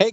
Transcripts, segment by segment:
Hey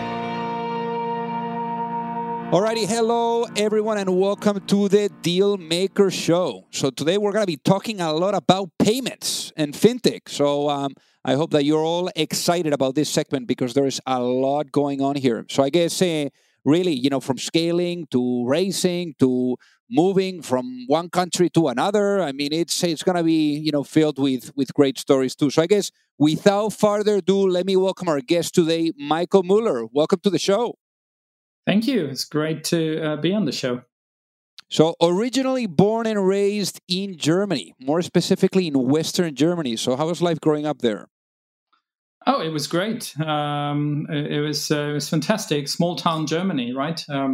Alrighty, hello everyone and welcome to the Dealmaker Show. So today we're going to be talking a lot about payments and fintech. So I hope that you're all excited about this segment because there is a lot going on here. So I guess really, you know, from scaling to racing to moving from one country to another, I mean, it's going to be, you know, filled with great stories too. So I guess without further ado, let me welcome our guest today, Michael Mueller. Welcome to the show. Thank you. It's great to be on the show. So originally born and raised in Germany, more specifically in Western Germany. So how was life growing up there? Oh, it was great. It was fantastic. Small town Germany, right? A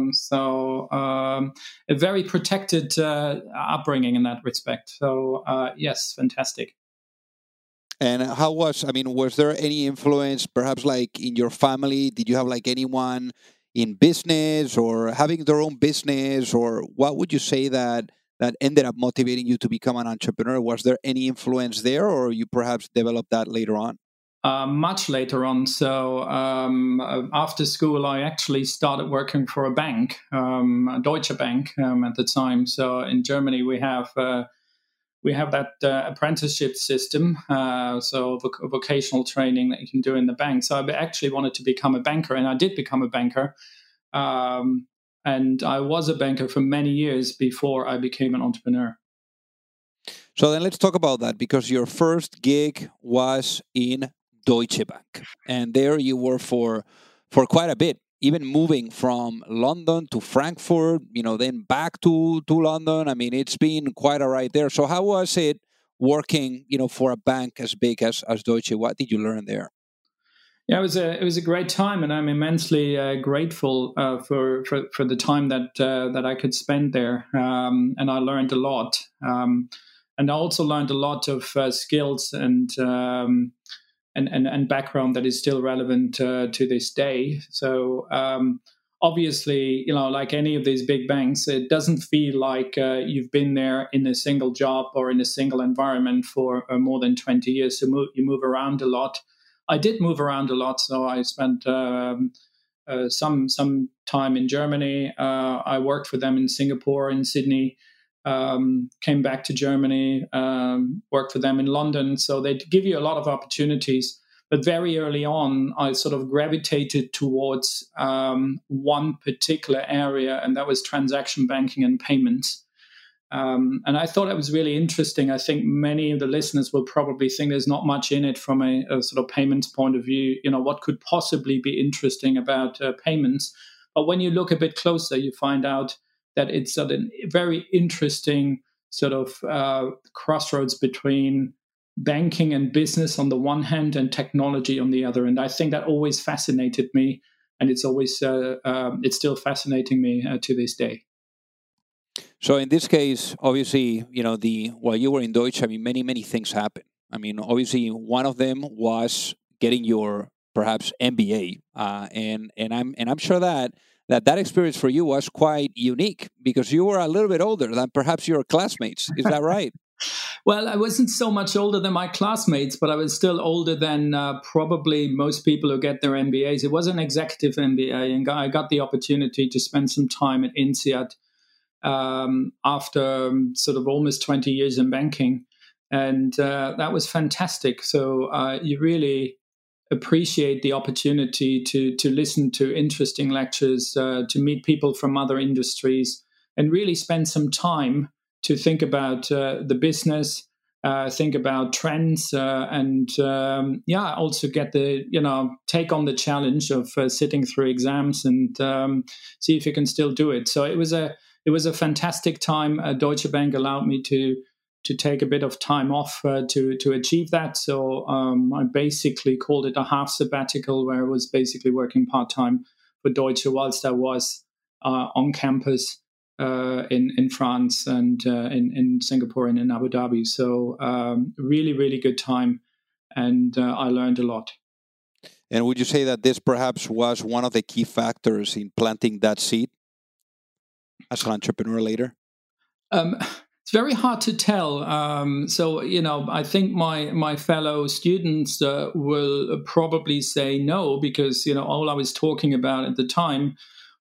very protected upbringing in that respect. So yes, fantastic. And how was, I mean, was there any influence perhaps like in your family? Did you have like anyone in business or having their own business, or what would you say that ended up motivating you to become an entrepreneur? Was there any influence there, or you perhaps developed that later on? Much later on. So after school, I actually started working for a bank, Deutsche Bank at the time. So in Germany, we have that apprenticeship system, so vocational training that you can do in the bank. So I actually wanted to become a banker, and I did become a banker. And I was a banker for many years before I became an entrepreneur. So then let's talk about that, because your first gig was in Deutsche Bank. And there you were for quite a bit, even moving from London to Frankfurt, you know, then back to London. I mean, it's been quite a ride there. So how was it working, you know, for a bank as big as Deutsche? What did you learn there? Yeah, it was a great time, and I'm immensely grateful for the time that I could spend there. And I learned a lot. And I also learned a lot of skills and background that is still relevant to this day. So obviously, you know, like any of these big banks, it doesn't feel like you've been there in a single job or in a single environment for more than 20 years. So you move around a lot. I did move around a lot. So I spent some time in Germany. I worked for them in Singapore, in Sydney. Came back to Germany, worked for them in London. So they give you a lot of opportunities. But very early on, I sort of gravitated towards one particular area, and that was transaction banking and payments. And I thought it was really interesting. I think many of the listeners will probably think there's not much in it from a sort of payments point of view. You know, what could possibly be interesting about payments? But when you look a bit closer, you find out that it's a very interesting sort of crossroads between banking and business on the one hand and technology on the other. And I think that always fascinated me, and it's always it's still fascinating me to this day. So in this case, obviously, you know, while you were in Deutsche, I mean, many, many things happened. I mean, obviously, one of them was getting your perhaps MBA, and I'm sure that experience for you was quite unique because you were a little bit older than perhaps your classmates. Is that right? Well, I wasn't so much older than my classmates, but I was still older than probably most people who get their MBAs. It was an executive MBA, and I got the opportunity to spend some time at INSEAD after sort of almost 20 years in banking. And that was fantastic. So you really appreciate the opportunity to listen to interesting lectures, to meet people from other industries, and really spend some time to think about the business, think about trends, and also get the take on the challenge of sitting through exams and see if you can still do it. So it was a fantastic time. Deutsche Bank allowed me to take a bit of time off to achieve that. So I basically called it a half sabbatical, where I was basically working part-time for Deutsche whilst I was on campus in France and in Singapore and in Abu Dhabi. So really, really good time. And I learned a lot. And would you say that this perhaps was one of the key factors in planting that seed as an entrepreneur later? It's very hard to tell. I think my fellow students will probably say no, because all I was talking about at the time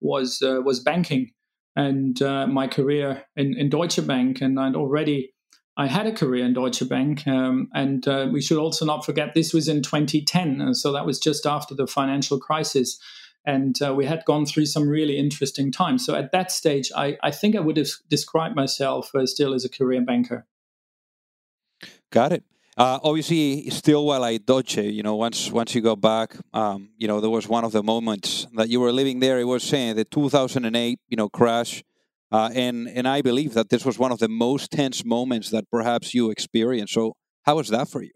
was banking and my career in Deutsche Bank, and I had a career in Deutsche Bank, and we should also not forget this was in 2010, so that was just after the financial crisis, and we had gone through some really interesting times. So at that stage, I think I would have described myself still as a career banker. Got it. Obviously, still while at Deutsche, once you go back, there was one of the moments that you were living there. It was saying the 2008, crash, and I believe that this was one of the most tense moments that perhaps you experienced. So how was that for you?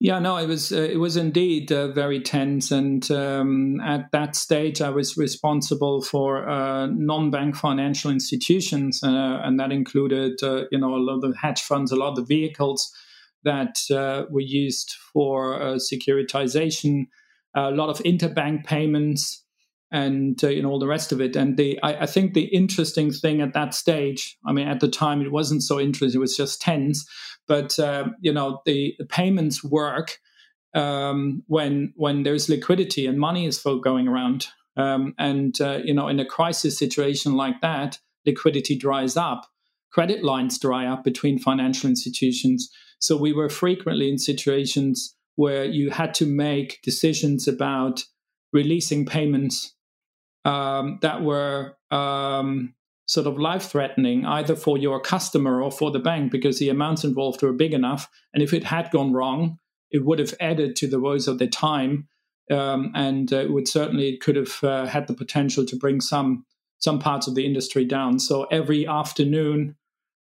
Yeah, no, it was indeed very tense, and at that stage, I was responsible for non-bank financial institutions, and that included, a lot of the hedge funds, a lot of the vehicles that were used for securitization, a lot of interbank payments, and all the rest of it. And I think the interesting thing at that stage, I mean, at the time it wasn't so interesting; it was just tense. But the payments work when there's liquidity and money is going around. In a crisis situation like that, liquidity dries up, credit lines dry up between financial institutions. So we were frequently in situations where you had to make decisions about releasing payments that were sort of life-threatening, either for your customer or for the bank, because the amounts involved were big enough. And if it had gone wrong, it would have added to the woes of the time, and it would certainly could have had the potential to bring some parts of the industry down. So every afternoon,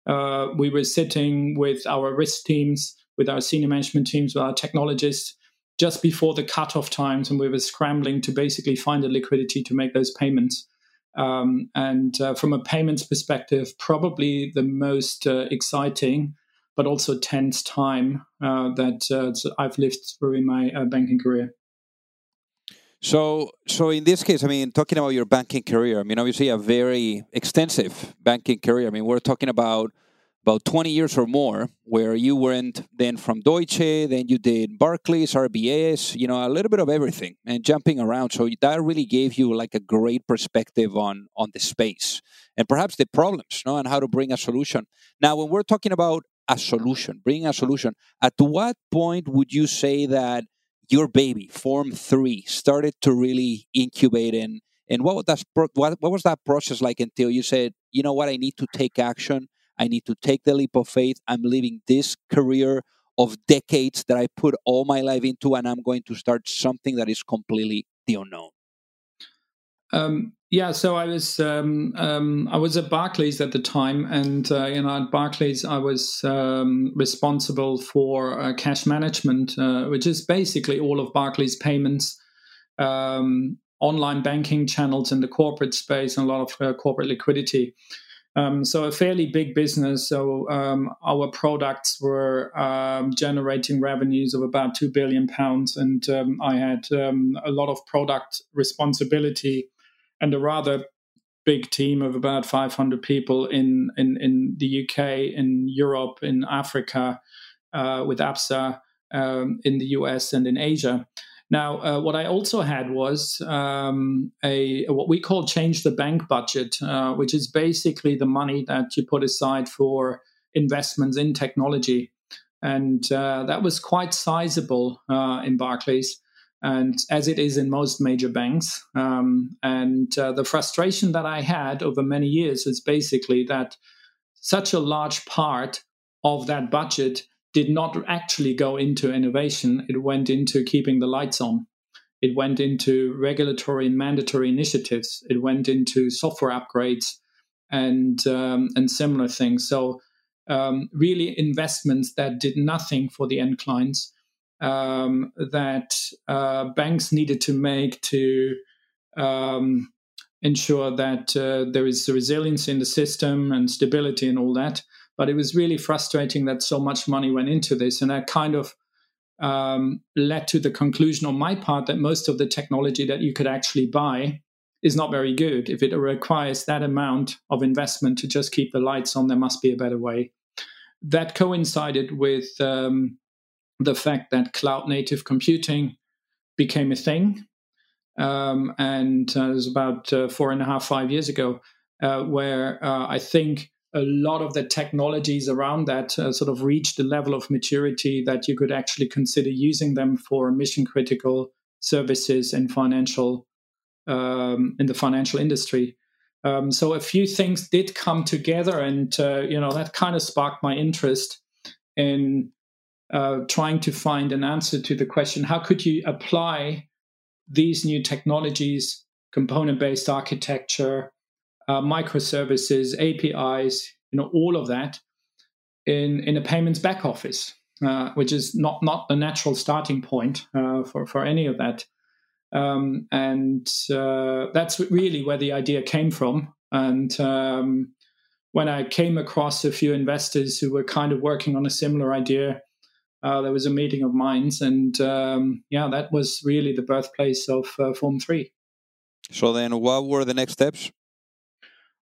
we were sitting with our risk teams, with our senior management teams, with our technologists, just before the cutoff times, and we were scrambling to basically find the liquidity to make those payments. From a payments perspective, probably the most exciting but also tense time that I've lived through in my banking career. So in this case, I mean, talking about your banking career, I mean, obviously a very extensive banking career. I mean, we're talking about 20 years or more, where you went then from Deutsche, then you did Barclays, RBS, a little bit of everything and jumping around. So that really gave you like a great perspective on the space and perhaps the problems, and how to bring a solution. Now, when we're talking about a solution, bringing a solution, at what point would you say that your baby, Form 3, started to really incubate? And what was that process like until you said, you know what, I need to take action. I need to take the leap of faith. I'm leaving this career of decades that I put all my life into, and I'm going to start something that is completely the unknown. So I was at Barclays at the time, and at Barclays I was responsible for cash management, which is basically all of Barclays' payments, online banking channels in the corporate space, and a lot of corporate liquidity. A fairly big business. So our products were generating revenues of about £2 billion, and I had a lot of product responsibility and a rather big team of about 500 people in the UK, in Europe, in Africa, with ABSA, in the US and in Asia. Now, what I also had was what we call change the bank budget, which is basically the money that you put aside for investments in technology. And that was quite sizable in Barclays, and as it is in most major banks. And the frustration that I had over many years is basically that such a large part of that budget did not actually go into innovation. It went into keeping the lights on. It went into regulatory and mandatory initiatives. It went into software upgrades and similar things. So really investments that did nothing for the end clients, that banks needed to make to ensure that there is resilience in the system and stability and all that. But it was really frustrating that so much money went into this. And that kind of led to the conclusion on my part that most of the technology that you could actually buy is not very good. If it requires that amount of investment to just keep the lights on, there must be a better way. That coincided with the fact that cloud-native computing became a thing. And it was about 4.5, 5 years ago, where I think a lot of the technologies around that sort of reached the level of maturity that you could actually consider using them for mission-critical services and financial in the financial industry. So a few things did come together, and that kind of sparked my interest in trying to find an answer to the question: how could you apply these new technologies, component-based architecture, microservices, APIs, all of that in a payments back office, which is not the natural starting point for any of that. And that's really where the idea came from. And when I came across a few investors who were kind of working on a similar idea, there was a meeting of minds. And that was really the birthplace of Form 3. So then what were the next steps?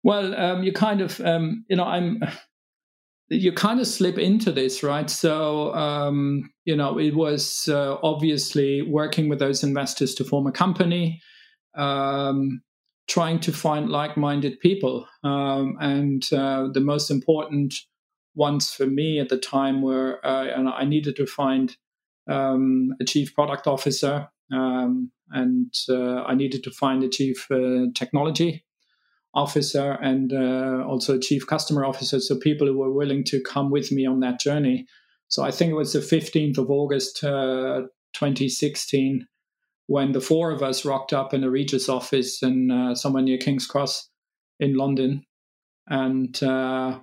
Well, you kind of slip into this, right? So, it was obviously working with those investors to form a company, trying to find like-minded people. And the most important ones for me at the time were, I needed to find a chief product officer, and I needed to find a chief technology officer and also chief customer officer, so people who were willing to come with me on that journey. So I think it was the 15th of August 2016 when the four of us rocked up in a Regis office in somewhere near King's Cross in London, and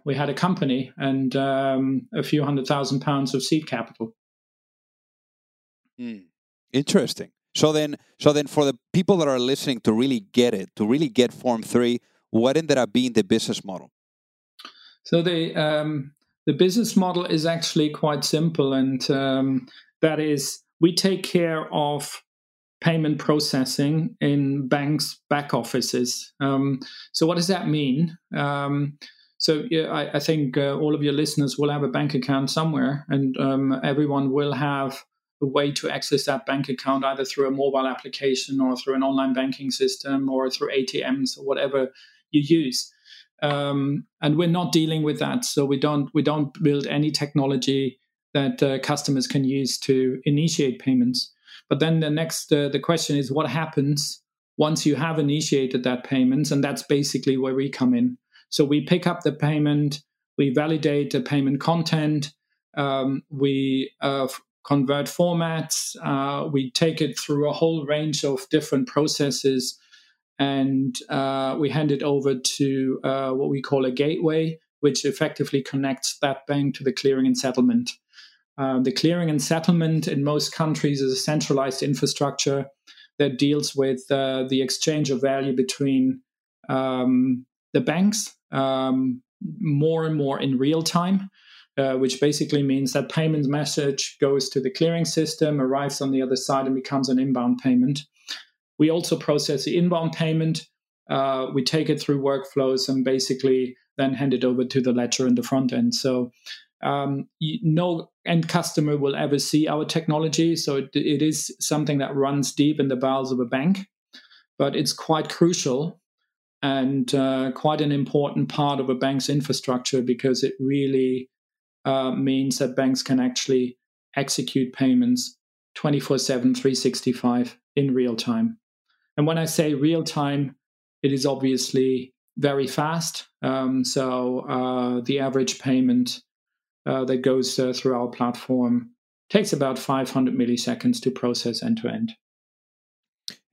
we had a company and a few a few hundred thousand pounds of seed capital. Interesting. So then, for the people that are listening to really get it, to really get Form 3, what ended up being the business model? So the business model is actually quite simple, and that is we take care of payment processing in banks' back offices. So what does that mean? I think all of your listeners will have a bank account somewhere, and everyone will have a way to access that bank account either through a mobile application or through an online banking system or through ATMs or whatever you use. And we're not dealing with that, so we don't build any technology that customers can use to initiate payments. But then the next the question is what happens once you have initiated that payment, and that's basically where we come in. So we pick up the payment, we validate the payment content, we convert formats, we take it through a whole range of different processes, and we hand it over to what we call a gateway, which effectively connects that bank to the clearing and settlement. The clearing and settlement in most countries is a centralized infrastructure that deals with the exchange of value between the banks, more and more in real time. Which basically means that payment message goes to the clearing system, arrives on the other side, and becomes an inbound payment. We also process the inbound payment We take it through workflows and basically then hand it over to the ledger in the front end. So no end customer will ever see our technology. So it is something that runs deep in the bowels of a bank, but it's quite crucial and quite an important part of a bank's infrastructure, because it really means that banks can actually execute payments 24/7, 365 in real time. And when I say real time, it is obviously very fast. The average payment that goes through our platform takes about 500 milliseconds to process end to end.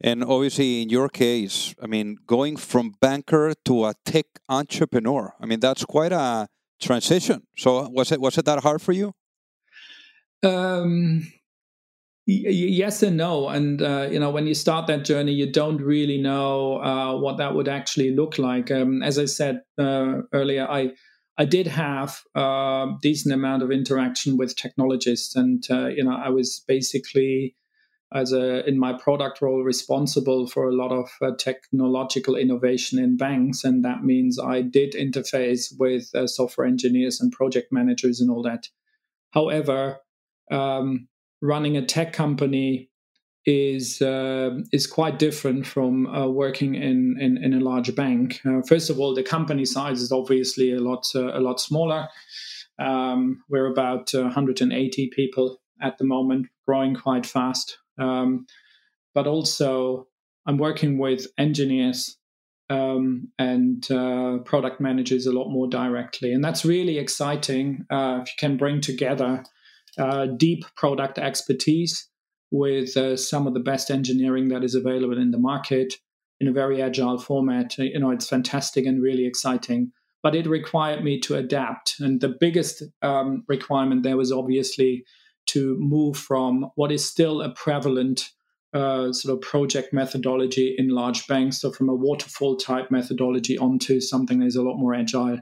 And obviously, in your case, I mean, going from banker to a tech entrepreneur, I mean, that's quite a transition. So was it that hard for you? Yes and no. And, when you start that journey, you don't really know what that would actually look like. As I said earlier, I did have a decent amount of interaction with technologists. And, I was basically, in my product role, responsible for a lot of technological innovation in banks. And that means I did interface with software engineers and project managers and all that. However, running a tech company is quite different from working in a large bank. First of all, the company size is obviously a lot smaller. We're about 180 people at the moment, growing quite fast. But also, I'm working with engineers and product managers a lot more directly, and that's really exciting. If you can bring together deep product expertise with some of the best engineering that is available in the market in a very agile format, it's fantastic and really exciting. But it required me to adapt, and the biggest requirement there was obviously to move from what is still a prevalent sort of project methodology in large banks, so from a waterfall type methodology onto something that is a lot more agile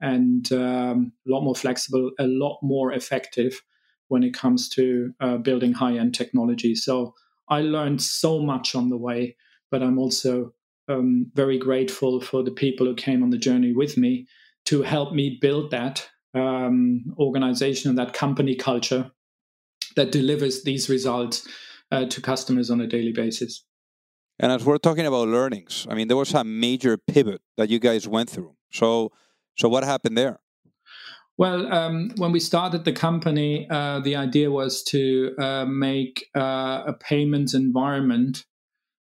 and a lot more flexible, a lot more effective when it comes to building high-end technology. So I learned so much on the way, but I'm also very grateful for the people who came on the journey with me to help me build that organization and that company culture that delivers these results to customers on a daily basis. And as we're talking about learnings, I mean, there was a major pivot that you guys went through. So what happened there? Well, when we started the company, the idea was to make a payments environment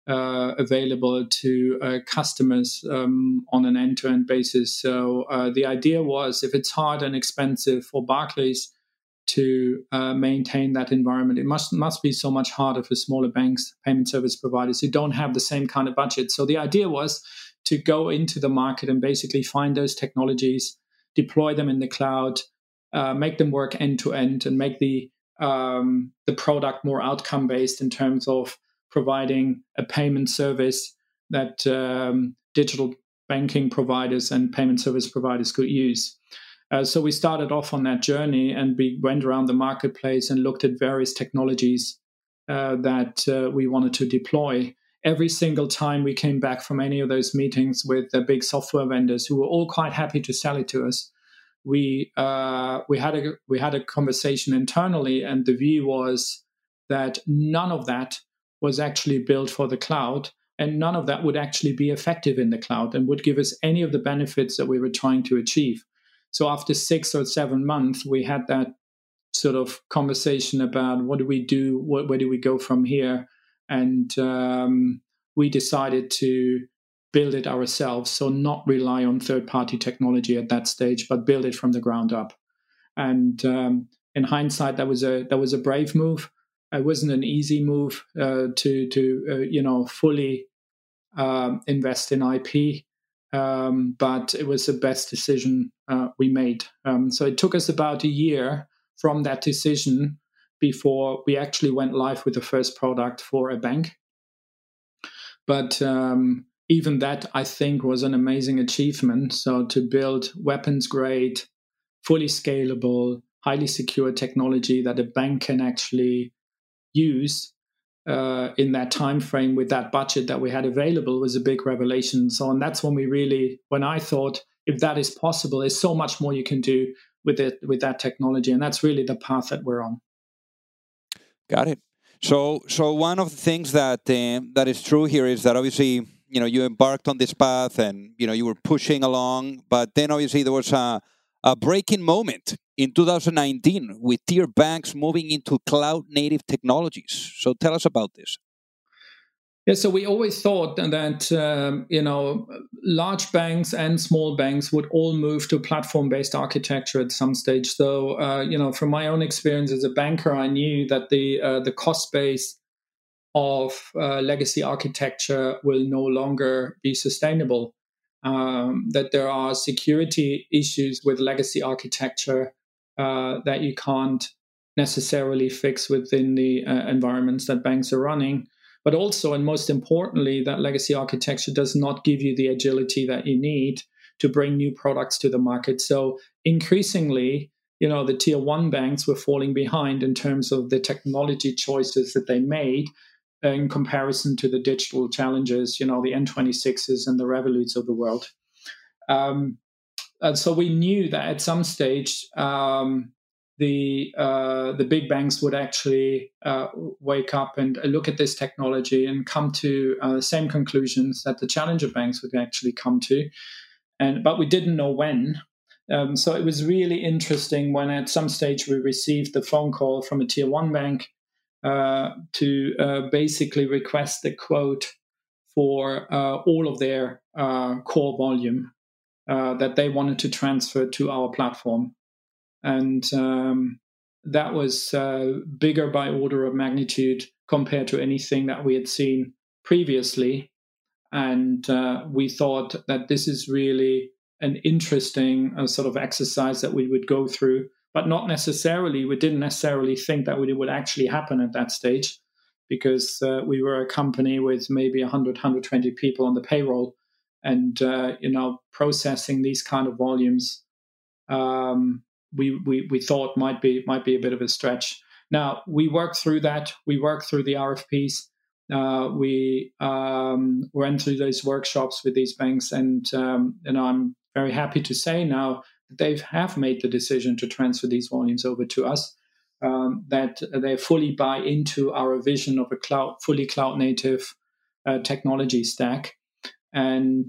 available to customers on an end-to-end basis. So the idea was, if it's hard and expensive for Barclays to maintain that environment, it must be so much harder for smaller banks, payment service providers who don't have the same kind of budget. So the idea was to go into the market and basically find those technologies, deploy them in the cloud, make them work end to end, and make the product more outcome based in terms of providing a payment service that digital banking providers and payment service providers could use. So we started off on that journey, and we went around the marketplace and looked at various technologies that we wanted to deploy. Every single time we came back from any of those meetings with the big software vendors, who were all quite happy to sell it to us, we had a conversation internally, and the view was that none of that was actually built for the cloud, and none of that would actually be effective in the cloud and would give us any of the benefits that we were trying to achieve. So after 6 or 7 months, we had that sort of conversation about what do we do, where do we go from here, and we decided to build it ourselves, so not rely on third-party technology at that stage, but build it from the ground up. And in hindsight, that was a brave move. It wasn't an easy move to fully invest in IP. But it was the best decision we made. So it took us about a year from that decision before we actually went live with the first product for a bank. But even that, I think, was an amazing achievement. So to build weapons-grade, fully scalable, highly secure technology that a bank can actually use in that time frame with that budget that we had available was a big revelation. So, and that's when we really, when I thought, if that is possible, there's so much more you can do with it, with that technology, and that's really the path that we're on. Got it. So one of the things that that is true here is that obviously, you know, you embarked on this path and, you know, you were pushing along, but then obviously there was a breaking moment in 2019 with tier banks moving into cloud native technologies. So tell us about this. Yeah, so we always thought that, you know, large banks and small banks would all move to platform-based architecture at some stage. So, you know, from my own experience as a banker, I knew that the cost base of legacy architecture will no longer be sustainable, that there are security issues with legacy architecture that you can't necessarily fix within the environments that banks are running. But also, and most importantly, that legacy architecture does not give you the agility that you need to bring new products to the market. So increasingly, you know, the tier one banks were falling behind in terms of the technology choices that they made in comparison to the digital challenges, you know, the N26s and the Revoluts of the world. And so we knew that at some stage, the big banks would actually wake up and look at this technology and come to the same conclusions that the challenger banks would actually come to. But we didn't know when. So it was really interesting when at some stage we received the phone call from a tier one bank to basically request the quote for all of their core volume that they wanted to transfer to our platform. And that was bigger by order of magnitude compared to anything that we had seen previously. And we thought that this is really an interesting sort of exercise that we would go through, but not necessarily, we didn't necessarily think that it would actually happen at that stage, because we were a company with maybe 100, 120 people on the payroll, and, you know, processing these kind of volumes, we thought might be a bit of a stretch. Now, we worked through that. We worked through the RFPs. We went through those workshops with these banks, and I'm very happy to say now that they have made the decision to transfer these volumes over to us, that they fully buy into our vision of a fully cloud-native technology stack. And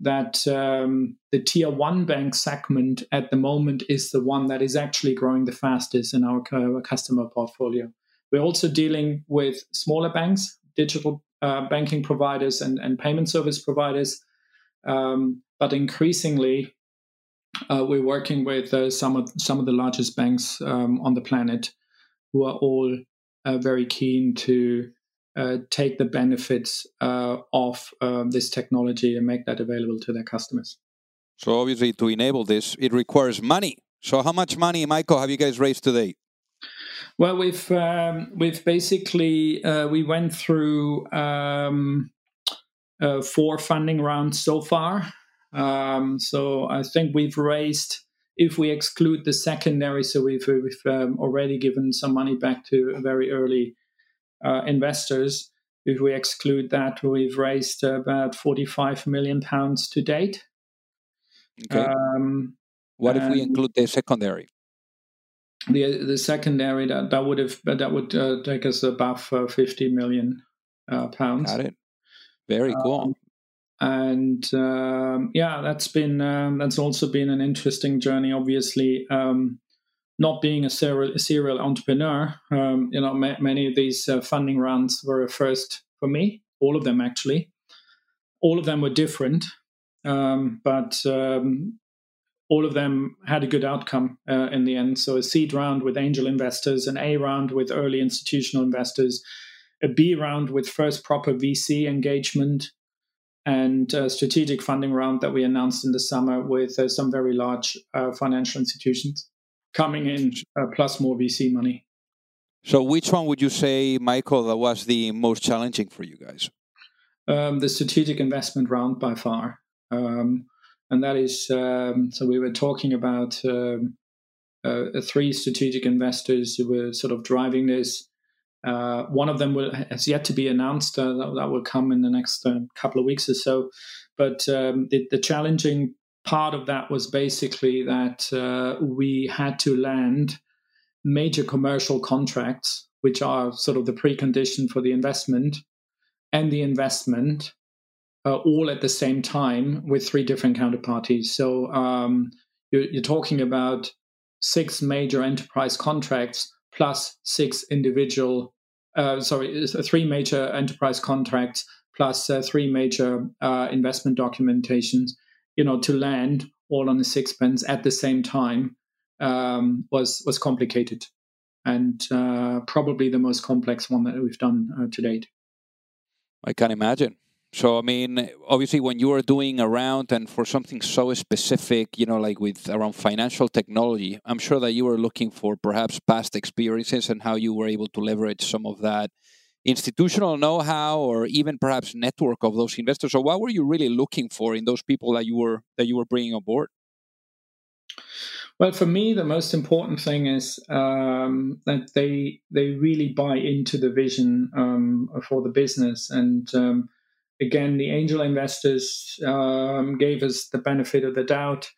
that the tier one bank segment at the moment is the one that is actually growing the fastest in our customer portfolio. We're also dealing with smaller banks, digital banking providers and payment service providers. But increasingly, we're working with some of the largest banks on the planet, who are all very keen to take the benefits of this technology and make that available to their customers. So obviously, to enable this, it requires money. So how much money, Michael, have you guys raised today? Well, we've basically we went through 4 funding rounds so far. So I think we've raised, if we exclude the secondary, so we've already given some money back to very early investors. If we exclude that, we've raised about £45 million to date. Okay. What if we include the secondary? The secondary that would take us above £50 million. Got it. Very cool. And yeah, that's also been an interesting journey. Obviously, not being a serial entrepreneur, you know, many of these funding rounds were a first for me. All of them actually. All of them were different, but. All of them had a good outcome in the end. So a seed round with angel investors, an A round with early institutional investors, a B round with first proper VC engagement, and a strategic funding round that we announced in the summer with some very large financial institutions coming in, plus more VC money. So which one would you say, Michael, that was the most challenging for you guys? The strategic investment round by far. And that is, so we were talking about 3 strategic investors who were sort of driving this. One of them has yet to be announced. That will come in the next couple of weeks or so. But the challenging part of that was basically that we had to land major commercial contracts, which are sort of the precondition for the investment, and the investment all at the same time with three different counterparties. So you're talking about 6 major enterprise contracts plus 6 individual, 3 major enterprise contracts plus 3 major investment documentations, to land all on the sixpence at the same time was complicated, and probably the most complex one that we've done to date. I can imagine. So, I mean, obviously, when you are doing a round and for something so specific, like with around financial technology, I'm sure that you were looking for perhaps past experiences and how you were able to leverage some of that institutional know-how or even perhaps network of those investors. So, what were you really looking for in those people that you were bringing on board? Well, for me, the most important thing is that they really buy into the vision for the business. And again, the angel investors gave us the benefit of the doubt.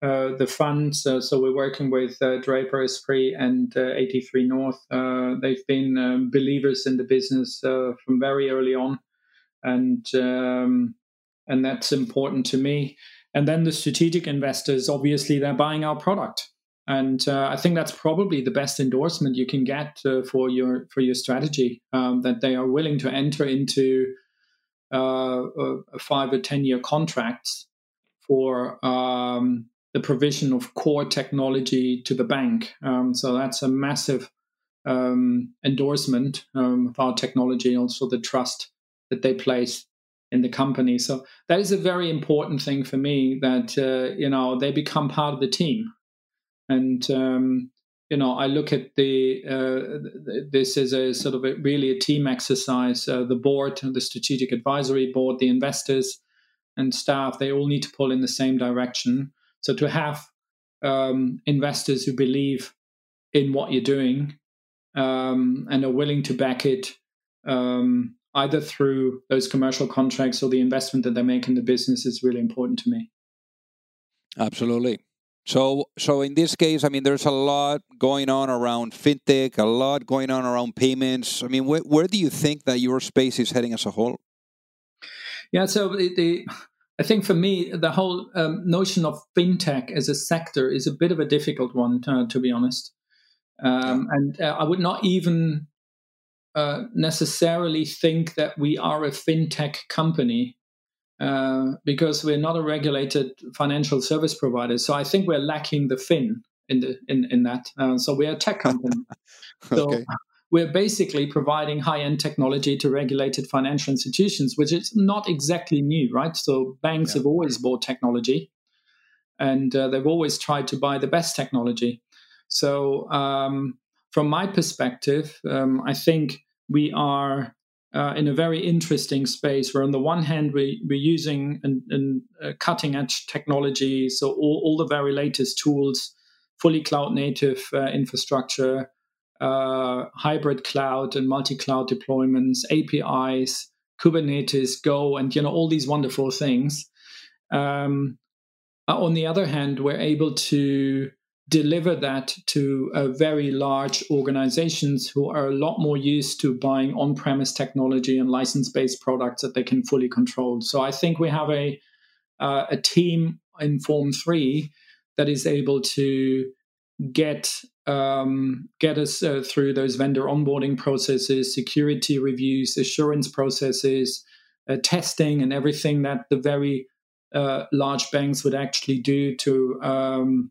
The funds, so we're working with Draper Esprit and 83 North. They've been believers in the business from very early on, and that's important to me. And then the strategic investors, obviously, they're buying our product. And I think that's probably the best endorsement you can get for your strategy, that they are willing to enter into 5 or 10-year contracts for the provision of core technology to the bank. So that's a massive endorsement of our technology, also the trust that they place in the company. So that is a very important thing for me, that they become part of the team. And I look at this as a sort of really a team exercise. The board, the strategic advisory board, the investors and staff, they all need to pull in the same direction. So to have investors who believe in what you're doing and are willing to back it, either through those commercial contracts or the investment that they make in the business, is really important to me. Absolutely. So in this case, I mean, there's a lot going on around fintech, a lot going on around payments. I mean, where do you think that your space is heading as a whole? Yeah, so I think for me, the whole notion of fintech as a sector is a bit of a difficult one, to be honest. I would not even necessarily think that we are a fintech company, because we're not a regulated financial service provider. So I think we're lacking the fin in that. So we're a tech company. Okay. So we're basically providing high-end technology to regulated financial institutions, which is not exactly new, right? So banks have always bought technology, and they've always tried to buy the best technology. So from my perspective, I think we are in a very interesting space where, on the one hand, we're using cutting-edge technology, so all the very latest tools, fully cloud-native infrastructure, hybrid cloud and multi-cloud deployments, APIs, Kubernetes, Go, and all these wonderful things. On the other hand, we're able to deliver that to very large organizations who are a lot more used to buying on-premise technology and license-based products that they can fully control. So I think we have a team in Form 3 that is able to get us through those vendor onboarding processes, security reviews, assurance processes, testing, and everything that the very large banks would actually do to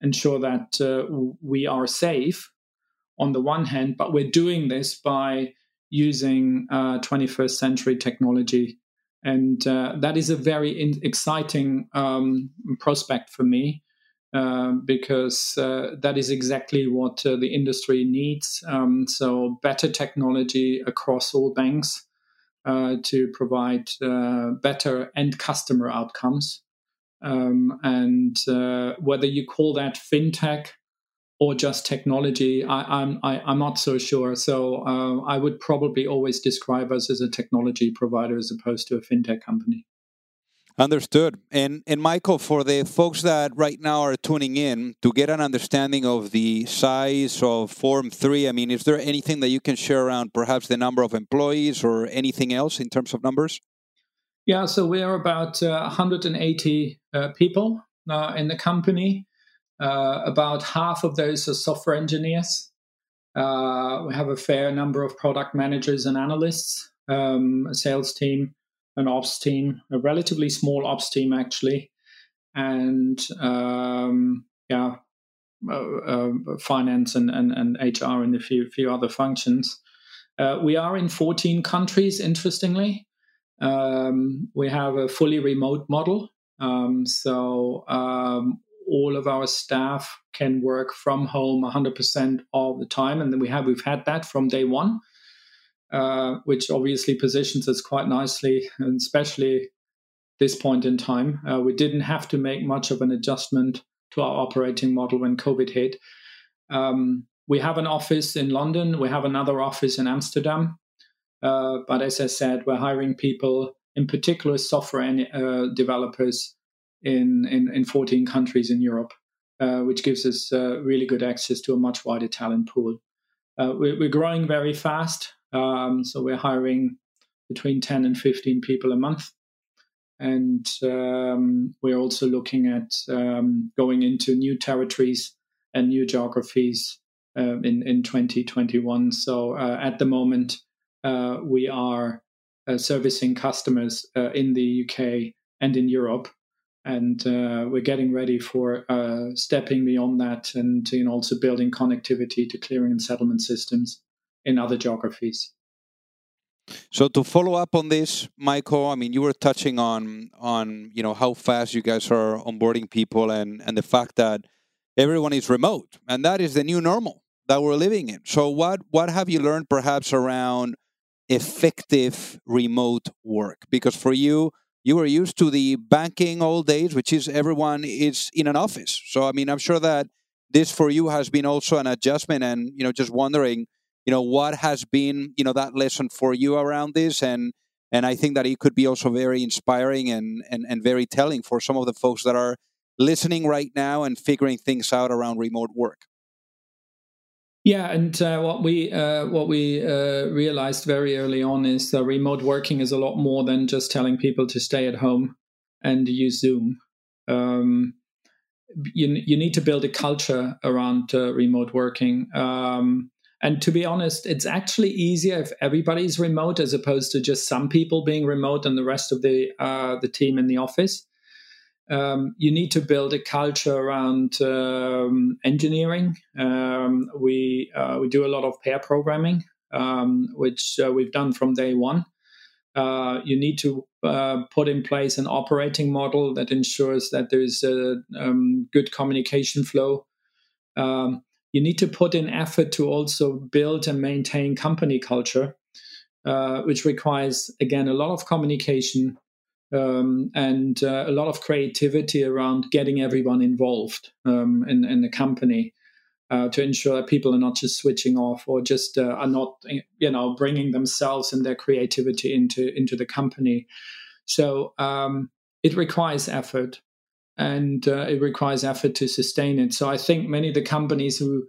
ensure that we are safe on the one hand, but we're doing this by using 21st century technology. And that is a very exciting prospect for me, because that is exactly what the industry needs. So better technology across all banks to provide better end customer outcomes. Whether you call that fintech or just technology, I'm not so sure. So I would probably always describe us as a technology provider as opposed to a fintech company. Understood. And Michael, for the folks that right now are tuning in, to get an understanding of the size of Form 3, I mean, is there anything that you can share around perhaps the number of employees or anything else in terms of numbers? Yeah, so we are about 180 people in the company. About half of those are software engineers. We have a fair number of product managers and analysts, a sales team, an ops team, a relatively small ops team actually, and finance and HR and a few other functions. We are in 14 countries, interestingly. We have a fully remote model, so all of our staff can work from home 100% all the time, and we've had that from day one. Which obviously positions us quite nicely, and especially this point in time. We didn't have to make much of an adjustment to our operating model when COVID hit. We have an office in London. We have another office in Amsterdam. But as I said, we're hiring people, in particular software developers in 14 countries in Europe, which gives us really good access to a much wider talent pool. We're growing very fast. So we're hiring between 10 and 15 people a month. And we're also looking at going into new territories and new geographies in 2021. So at the moment, we are servicing customers in the UK and in Europe. And we're getting ready for stepping beyond that and also building connectivity to clearing and settlement systems in other geographies. So to follow up on this, Michael, I mean, you were touching on how fast you guys are onboarding people and the fact that everyone is remote, and that is the new normal that we're living in. So what have you learned perhaps around effective remote work? Because for you were used to the banking old days, which is everyone is in an office. So I mean, I'm sure that this for you has been also an adjustment, and just wondering, what has been, that lesson for you around this? And I think that it could be also very inspiring and very telling for some of the folks that are listening right now and figuring things out around remote work. Yeah, and what we realized very early on is that remote working is a lot more than just telling people to stay at home and use Zoom. You need to build a culture around remote working. And to be honest, it's actually easier if everybody's remote as opposed to just some people being remote and the rest of the team in the office. You need to build a culture around engineering. We do a lot of pair programming, which we've done from day one. You need to put in place an operating model that ensures that there is a good communication flow. You need to put in effort to also build and maintain company culture, which requires, again, a lot of communication and a lot of creativity around getting everyone involved in the company to ensure that people are not just switching off or just are not, bringing themselves and their creativity into the company. So it requires effort. And it requires effort to sustain it. So I think many of the companies and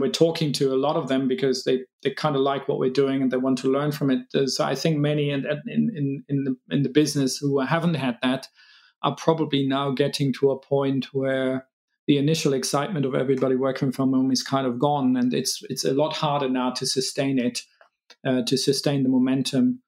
we're talking to a lot of them because they kind of like what we're doing and they want to learn from it. So I think many in the business who haven't had that are probably now getting to a point where the initial excitement of everybody working from home is kind of gone, and it's a lot harder now to sustain it, to sustain the momentum.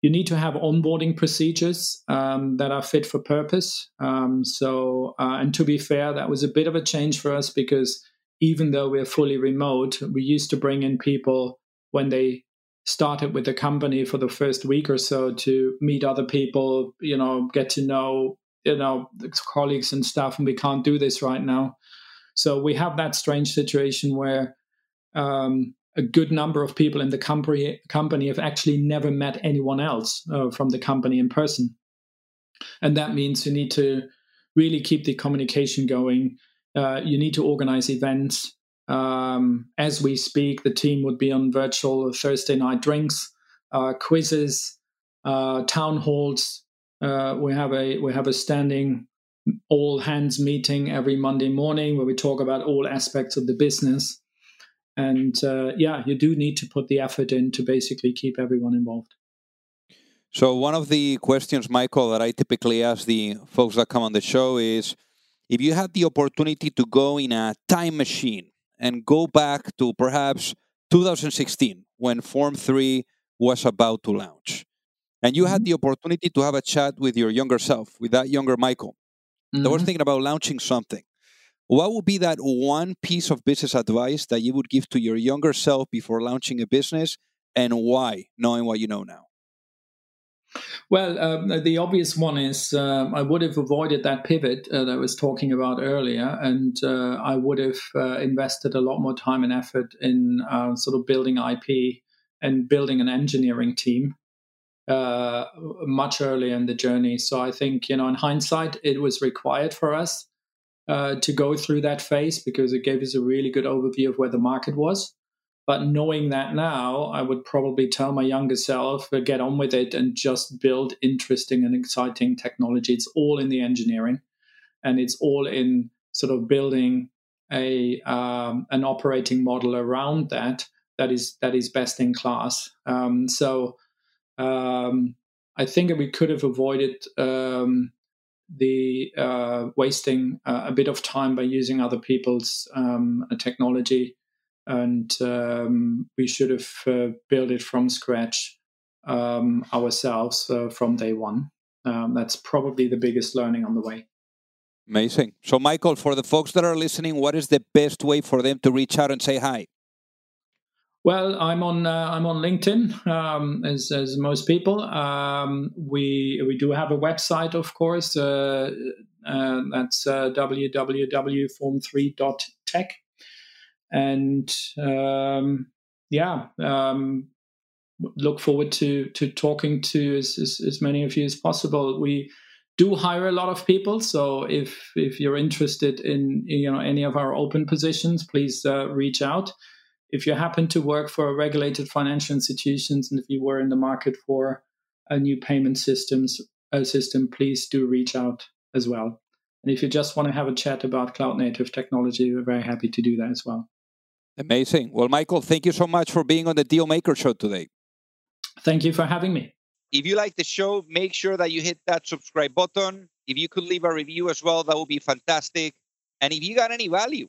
You need to have onboarding procedures that are fit for purpose. And to be fair, that was a bit of a change for us because even though we're fully remote, we used to bring in people when they started with the company for the first week or so to meet other people, get to know, colleagues and stuff. And we can't do this right now. So we have that strange situation where, a good number of people in the company have actually never met anyone else from the company in person. And that means you need to really keep the communication going. You need to organize events. As we speak, the team would be on virtual Thursday night drinks, quizzes, town halls. We have a standing all hands meeting every Monday morning where we talk about all aspects of the business. And you do need to put the effort in to basically keep everyone involved. So one of the questions, Michael, that I typically ask the folks that come on the show is, if you had the opportunity to go in a time machine and go back to perhaps 2016, when Form 3 was about to launch, and you had the opportunity to have a chat with your younger self, with that younger Michael, that was thinking about launching something, what would be that one piece of business advice that you would give to your younger self before launching a business, and why, knowing what you know now? Well, the obvious one is I would have avoided that pivot that I was talking about earlier, and I would have invested a lot more time and effort in sort of building IP and building an engineering team much earlier in the journey. So I think, in hindsight, it was required for us to go through that phase because it gave us a really good overview of where the market was. But knowing that now, I would probably tell my younger self, get on with it and just build interesting and exciting technology. It's all in the engineering, and it's all in sort of building an operating model around that is best in class. So I think we could have avoided the wasting a bit of time by using other people's technology. And we should have built it from scratch ourselves from day one. That's probably the biggest learning on the way. Amazing. So, Michael, for the folks that are listening, what is the best way for them to reach out and say hi? Well, I'm on LinkedIn, as most people. We do have a website, of course. That's www.form3.tech. And look forward to talking to as many of you as possible. We do hire a lot of people, so if you're interested in any of our open positions, please reach out. If you happen to work for regulated financial institutions, and if you were in the market for a new payment system, please do reach out as well. And if you just want to have a chat about cloud-native technology, we're very happy to do that as well. Amazing. Well, Michael, thank you so much for being on the Dealmaker Show today. Thank you for having me. If you like the show, make sure that you hit that subscribe button. If you could leave a review as well, that would be fantastic. And if you got any value,